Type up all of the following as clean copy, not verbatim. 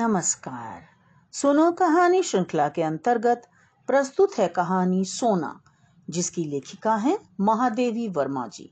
नमस्कार। सुनो कहानी श्रृंखला के अंतर्गत प्रस्तुत है कहानी सोना, जिसकी लेखिका है महादेवी वर्मा जी।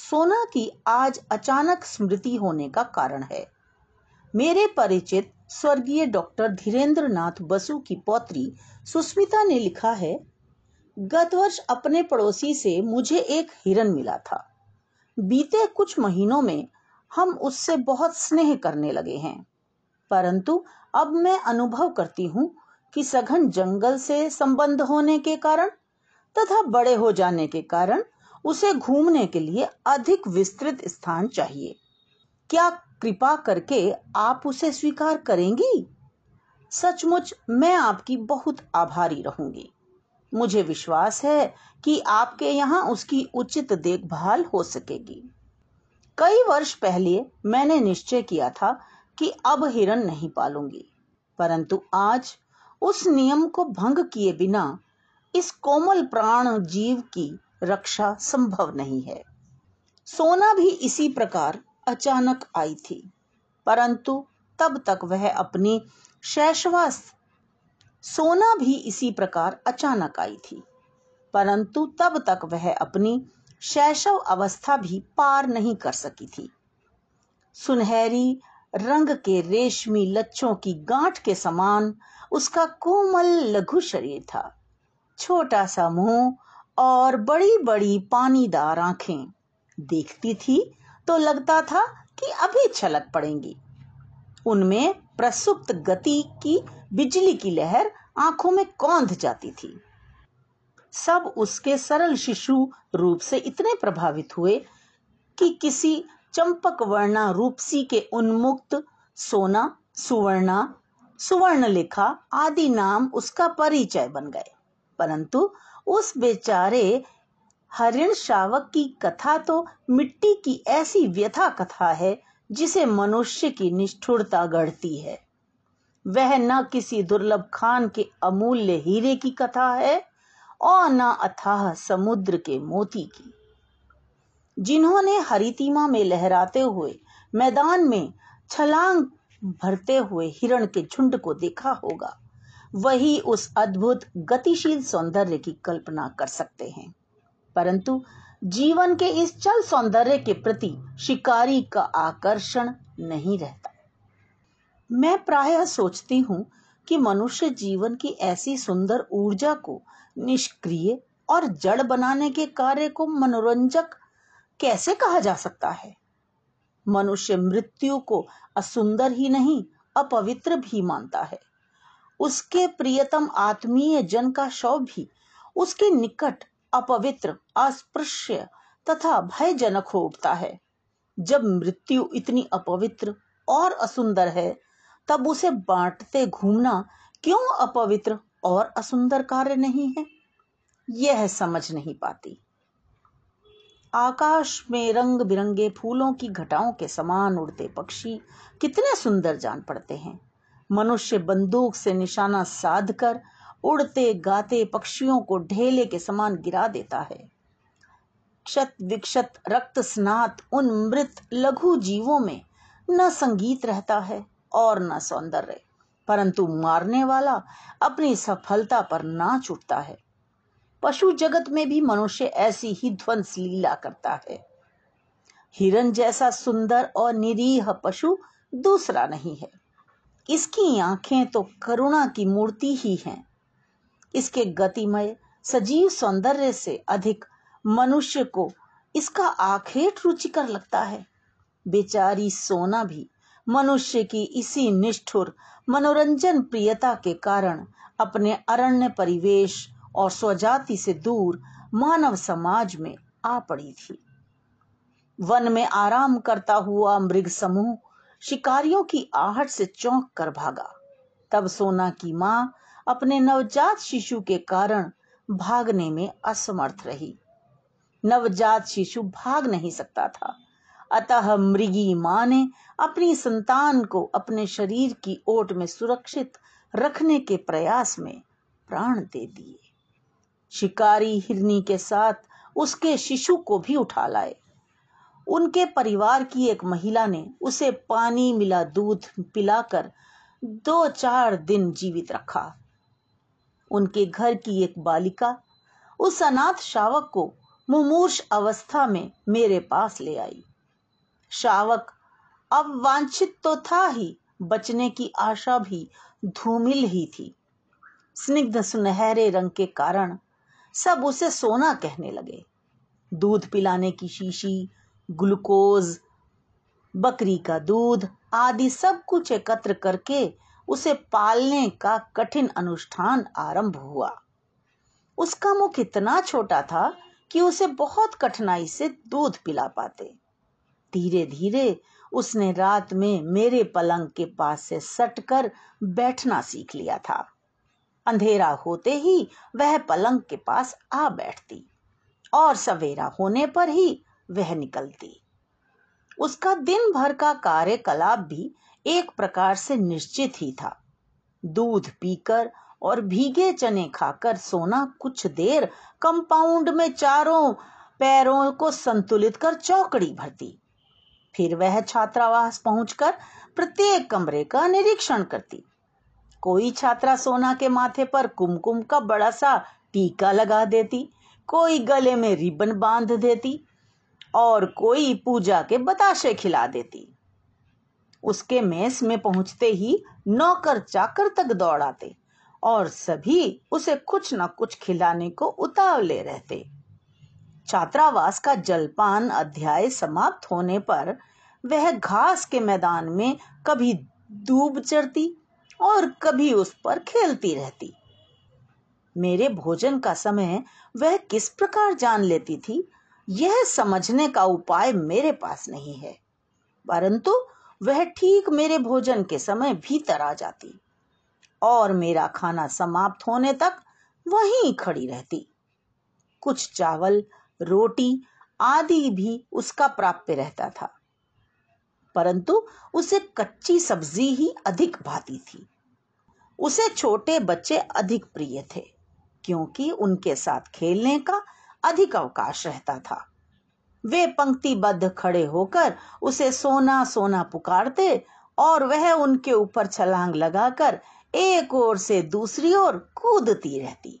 सोना की आज अचानक स्मृति होने का कारण है मेरे परिचित स्वर्गीय डॉक्टर धीरेंद्रनाथ बसु की पौत्री सुस्मिता ने लिखा है। गत वर्ष अपने पड़ोसी से मुझे एक हिरन मिला था। बीते कुछ महीनों में हम उससे बहुत स्नेह करने लगे हैं, परंतु अब मैं अनुभव करती हूँ कि सघन जंगल से संबंध होने के कारण तथा बड़े हो जाने के कारण उसे घूमने के लिए अधिक विस्तृत स्थान चाहिए। क्या कृपा करके आप उसे स्वीकार करेंगी? सचमुच मैं आपकी बहुत आभारी रहूंगी। मुझे विश्वास है कि आपके यहाँ उसकी उचित देखभाल हो सकेगी। कई वर्ष पहले मैंने निश्चय किया था कि अब हिरन नहीं पालूंगी, परंतु आज उस नियम को भंग किए बिना इस कोमल प्राण जीव की रक्षा संभव नहीं है। सोना भी इसी प्रकार अचानक आई थी, परंतु तब तक वह अपनी शैशव अवस्था भी पार नहीं कर सकी थी। सुनहरी रंग के रेशमी लच्छों की गांठ के समान उसका कोमल लघु शरीर था, छोटा सा मुंह और बड़ी बड़ी पानीदार आंखें। देखती थी तो लगता था कि अभी छलक पड़ेंगी। उनमें प्रसुप्त गति की बिजली की लहर आंखों में कौंध जाती थी। सब उसके सरल शिशु रूप से इतने प्रभावित हुए कि किसी चंपक वर्णा रूपसी के उन्मुक्त सोना, सुवर्णा, सुवर्णलेखा आदि नाम उसका परिचय बन गए, परंतु उस बेचारे हरिण शावक की कथा तो मिट्टी की ऐसी व्यथा कथा है जिसे मनुष्य की निष्ठुरता गढ़ती है। वह न किसी दुर्लभ खान के अमूल्य हीरे की कथा है और न अथाह समुद्र के मोती की। जिन्होंने हरितिमा में लहराते हुए मैदान में छलांग भरते हुए हिरण के झुंड को देखा होगा, वही उस अद्भुत गतिशील सौंदर्य की कल्पना कर सकते हैं, परंतु जीवन के इस चल सौंदर्य के प्रति शिकारी का आकर्षण नहीं रहता। मैं प्रायः सोचती हूँ कि मनुष्य जीवन की ऐसी सुंदर ऊर्जा को निष्क्रिय और जड़ बनाने के कार्य को मनोरंजक कैसे कहा जा सकता है। मनुष्य मृत्यु को असुंदर ही नहीं अपवित्र भी मानता है। उसके प्रियतम आत्मीय जन का शव भी उसके निकट अपवित्र, अस्पृश्य तथा भयजनक हो उठता है। जब मृत्यु इतनी अपवित्र और असुंदर है, तब उसे बांटते घूमना क्यों अपवित्र और असुंदर कार्य नहीं है, यह समझ नहीं पाती। आकाश में रंग बिरंगे फूलों की घटाओं के समान उड़ते पक्षी कितने सुंदर जान पड़ते हैं। मनुष्य बंदूक से निशाना साधकर उड़ते गाते पक्षियों को ढेले के समान गिरा देता है। क्षत विक्षत रक्त स्नात उन मृत लघु जीवों में न संगीत रहता है और न सौंदर्य, परंतु मारने वाला अपनी सफलता पर नाच उठता है। पशु जगत में भी मनुष्य ऐसी ही ध्वंस लीला करता है। हिरण जैसा सुंदर और निरीह पशु दूसरा नहीं है। इसकी आंखें तो करुणा की मूर्ति ही हैं। इसके गतिमय सजीव सौंदर्य से अधिक मनुष्य को इसका आखेट रुचिकर लगता है। बेचारी सोना भी मनुष्य की इसी निष्ठुर मनोरंजन प्रियता के कारण अपने अरण्य परिवेश और स्वजाति से दूर मानव समाज में आ पड़ी थी। वन में आराम करता हुआ मृग समूह शिकारियों की आहट से चौंक कर भागा। तब सोना की मां अपने नवजात शिशु के कारण भागने में असमर्थ रही। नवजात शिशु भाग नहीं सकता था, अतः मृगी मां ने अपनी संतान को अपने शरीर की ओट में सुरक्षित रखने के प्रयास में प्राण दे दिए। शिकारी हिरनी के साथ उसके शिशु को भी उठा लाए। उनके परिवार की एक महिला ने उसे पानी मिला दूध पिलाकर दो चार दिन जीवित रखा। उनके घर की एक बालिका उस अनाथ शावक को मुमूर्ष अवस्था में मेरे पास ले आई। शावक अब वांछित तो था ही, बचने की आशा भी धूमिल ही थी। स्निग्ध सुनहरे रंग के कारण सब उसे सोना कहने लगे। दूध पिलाने की शीशी, ग्लूकोज, बकरी का दूध आदि सब कुछ एकत्र करके उसे पालने का कठिन अनुष्ठान आरंभ हुआ। उसका मुख इतना छोटा था कि उसे बहुत कठिनाई से दूध पिला पाते। धीरे धीरे उसने रात में मेरे पलंग के पास से सटकर बैठना सीख लिया था। अंधेरा होते ही वह पलंग के पास आ बैठती और सवेरा होने पर ही वह निकलती। उसका दिन भर का कार्यकलाप भी एक प्रकार से निश्चित ही था। दूध पीकर और भीगे चने खाकर सोना कुछ देर कंपाउंड में चारों पैरों को संतुलित कर चौकड़ी भरती। फिर वह छात्रावास पहुंचकर प्रत्येक कमरे का निरीक्षण करती। कोई छात्रा सोना के माथे पर कुमकुम का बड़ा सा टीका लगा देती, कोई गले में रिबन बांध देती और कोई पूजा के बताशे खिला देती। उसके मेस में पहुंचते ही नौकर चाकर तक दौड़ आते और सभी उसे कुछ न कुछ खिलाने को उतावले रहते। छात्रावास का जलपान अध्याय समाप्त होने पर वह घास के मैदान में कभी डूब चढ़ती और कभी उस पर खेलती रहती। मेरे भोजन का समय वह किस प्रकार जान लेती थी, यह समझने का उपाय मेरे पास नहीं है, परंतु वह ठीक मेरे भोजन के समय भीतर आ जाती और मेरा खाना समाप्त होने तक वहीं खड़ी रहती। कुछ चावल, रोटी आदि भी उसका प्राप्य रहता था, परंतु उसे कच्ची सब्जी ही अधिक भाती थी। उसे छोटे बच्चे अधिक प्रिय थे क्योंकि उनके साथ खेलने का अधिक अवकाश रहता था। वे पंक्तिबद्ध खड़े होकर उसे सोना सोना पुकारते और वह उनके ऊपर छलांग लगाकर एक ओर से दूसरी ओर कूदती रहती।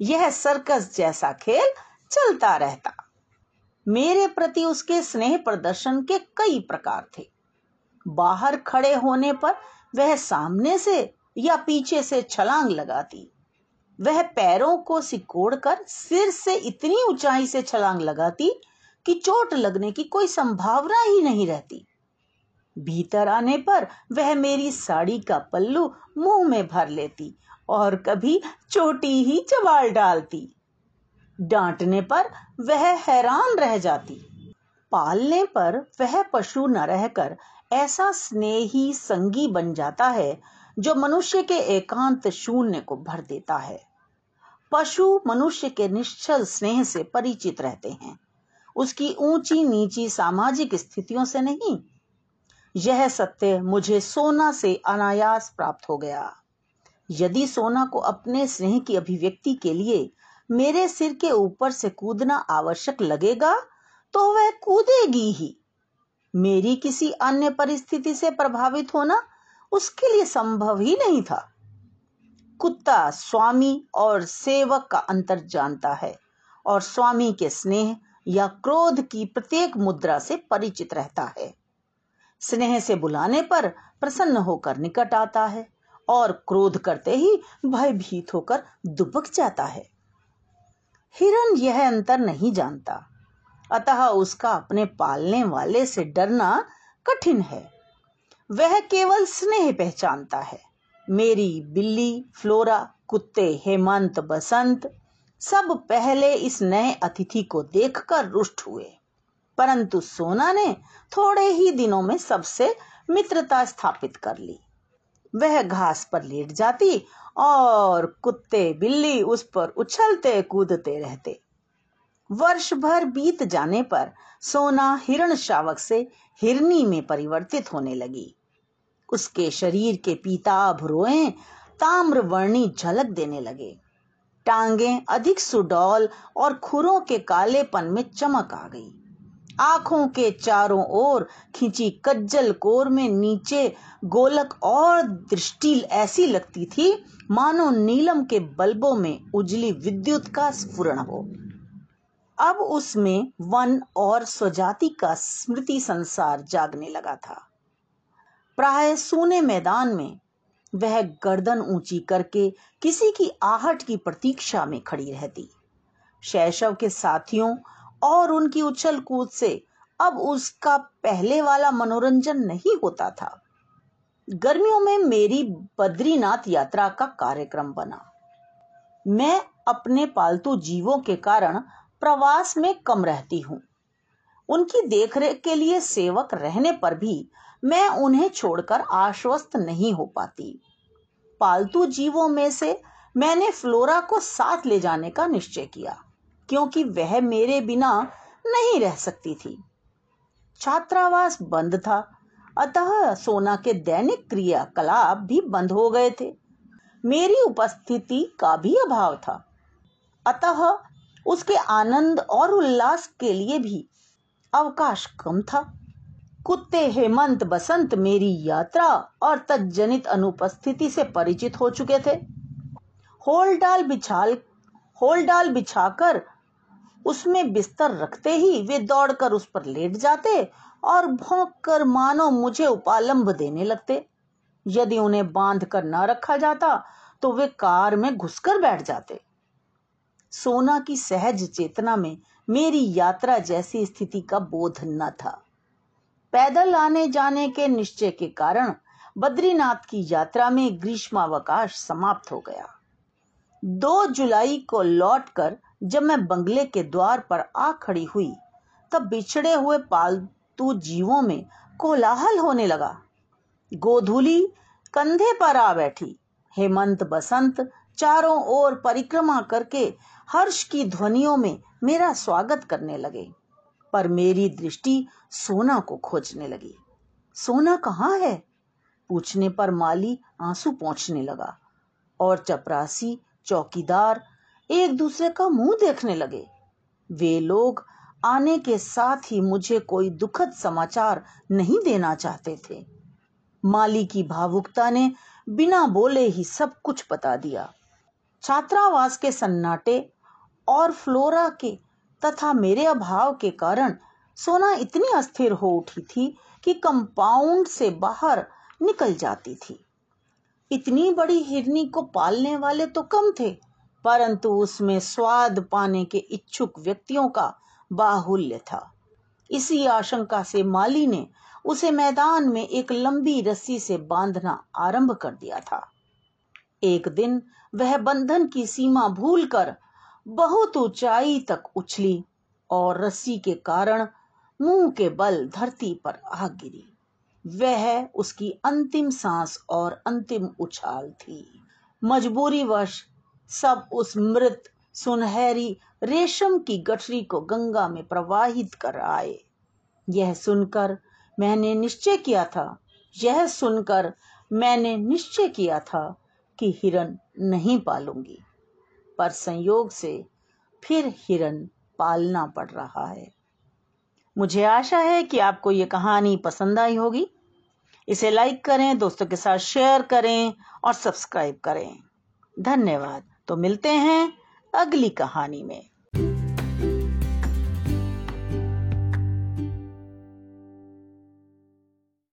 यह सर्कस जैसा खेल चलता रहता। मेरे प्रति उसके स्नेह प्रदर्शन के कई प्रकार थे। बाहर खड़े होने पर वह सामने से या पीछे से छलांग लगाती। वह पैरों को सिकोड़कर सिर से इतनी ऊंचाई से छलांग लगाती कि चोट लगने की कोई संभावना ही नहीं रहती। भीतर आने पर वह मेरी साड़ी का पल्लू मुंह में भर लेती और कभी चोटी ही चबाल डालती। डांटने पर वह हैरान रह जाती। पालने पर वह पशु न रहकर ऐसा स्नेही संगी बन जाता है जो मनुष्य के एकांत शून्य को भर देता है। पशु मनुष्य के निश्चल स्नेह से परिचित रहते हैं, उसकी ऊंची नीची सामाजिक स्थितियों से नहीं। यह सत्य मुझे सोना से अनायास प्राप्त हो गया। यदि सोना को अपने स्नेह की अभिव्यक्ति के लिए मेरे सिर के ऊपर से कूदना आवश्यक लगेगा तो वह कूदेगी ही। मेरी किसी अन्य परिस्थिति से प्रभावित होना उसके लिए संभव ही नहीं था। कुत्ता स्वामी और सेवक का अंतर जानता है और स्वामी के स्नेह या क्रोध की प्रत्येक मुद्रा से परिचित रहता है। स्नेह से बुलाने पर प्रसन्न होकर निकट आता है और क्रोध करते ही भयभीत होकर दुबक जाता है। हिरण यह अंतर नहीं जानता, अतः उसका अपने पालने वाले से डरना कठिन है। वह केवल स्नेह पहचानता है। मेरी बिल्ली फ्लोरा, कुत्ते हेमंत, बसंत सब पहले इस नए अतिथि को देखकर रुष्ट हुए, परंतु सोना ने थोड़े ही दिनों में सबसे मित्रता स्थापित कर ली। वह घास पर लेट जाती और कुत्ते बिल्ली उस पर उछलते कूदते रहते। वर्ष भर बीत जाने पर सोना हिरण शावक से हिरनी में परिवर्तित होने लगी। उसके शरीर के पीताभ रोएं ताम्रवर्णी झलक देने लगे। टांगें अधिक सुडौल और खुरों के कालेपन में चमक आ गई। आंखों के चारों ओर खींची कज्जल कोर में नीचे गोलक और दृष्टि ऐसी लगती थी मानो नीलम के बल्बों में उजली विद्युत का स्फुरण हो। अब उसमें वन और स्वजाति का स्मृति संसार जागने लगा था। प्राय सूने मैदान में वह गर्दन ऊंची करके किसी की आहट की प्रतीक्षा में खड़ी रहती। शैशव के साथियों और उनकी उछल कूद से अब उसका पहले वाला मनोरंजन नहीं होता था। गर्मियों में मेरी बद्रीनाथ यात्रा का कार्यक्रम बना। मैं अपने पालतू जीवों के कारण प्रवास में कम रहती हूँ। उनकी देखरेख के लिए सेवक रहने पर भी मैं उन्हें छोड़कर आश्वस्त नहीं हो पाती। पालतू जीवों में से मैंने फ्लोरा को साथ ले जाने का निश्चय किया क्योंकि वह मेरे बिना नहीं रह सकती थी। छात्रावास बंद था, अतः सोना के दैनिक क्रियाकलाप भी बंद हो गए थे। मेरी उपस्थिति का भी अभाव था, अतः उसके आनंद और उल्लास के लिए भी अवकाश कम था। कुत्ते हेमंत बसंत मेरी यात्रा और तजनित अनुपस्थिति से परिचित हो चुके थे। होल डाल बिछाकर उसमें बिस्तर रखते ही वे दौड़कर उस पर लेट जाते और भौंक कर मानो मुझे उपालंब देने लगते। यदि उन्हें बांध कर न रखा जाता तो वे कार में घुसकर बैठ जाते। सोना की सहज चेतना में मेरी यात्रा जैसी स्थिति का बोध न था। पैदल आने जाने के निश्चय के कारण बद्रीनाथ की यात्रा में ग्रीष्मावकाश समाप्त हो गया। 2 जुलाई को लौटकर जब मैं बंगले के द्वार पर आ खड़ी हुई तब बिछड़े हुए पालतू जीवों में कोलाहल होने लगा। गोधूली कंधे पर आ बैठी। हेमंत बसंत चारों ओर परिक्रमा करके हर्ष की ध्वनियों में मेरा स्वागत करने लगे, पर मेरी दृष्टि सोना को खोजने लगी। सोना कहाँ है पूछने पर माली आंसू पोंछने लगा और चपरासी चौकीदार एक दूसरे का मुंह देखने लगे। वे लोग आने के साथ ही मुझे कोई दुखद समाचार नहीं देना चाहते थे। माली की भावुकता ने बिना बोले ही सब कुछ बता दिया। छात्रावास के सन्नाटे और फ्लोरा के तथा मेरे अभाव के कारण सोना इतनी अस्थिर हो उठी थी कि कंपाउंड से बाहर निकल जाती थी। इतनी बड़ी हिरनी को पालने वाले तो कम थे, परंतु उसमें स्वाद पाने के इच्छुक व्यक्तियों का बाहुल्य था। इसी आशंका से माली ने उसे मैदान में एक लंबी रस्सी से बांधना आरंभ कर दिया था। एक दिन वह बंधन की सीमा भूलकर बहुत ऊंचाई तक उछली और रस्सी के कारण मुंह के बल धरती पर आ गिरी। वह उसकी अंतिम सांस और अंतिम उछाल थी। मजबूरीवश सब उस मृत सुनहरी रेशम की गठरी को गंगा में प्रवाहित कर आए। यह सुनकर मैंने निश्चय किया था कि हिरन नहीं पालूंगी, पर संयोग से फिर हिरन पालना पड़ रहा है। मुझे आशा है कि आपको ये कहानी पसंद आई होगी। इसे लाइक करें, दोस्तों के साथ शेयर करें और सब्सक्राइब करें। धन्यवाद। तो मिलते हैं अगली कहानी में।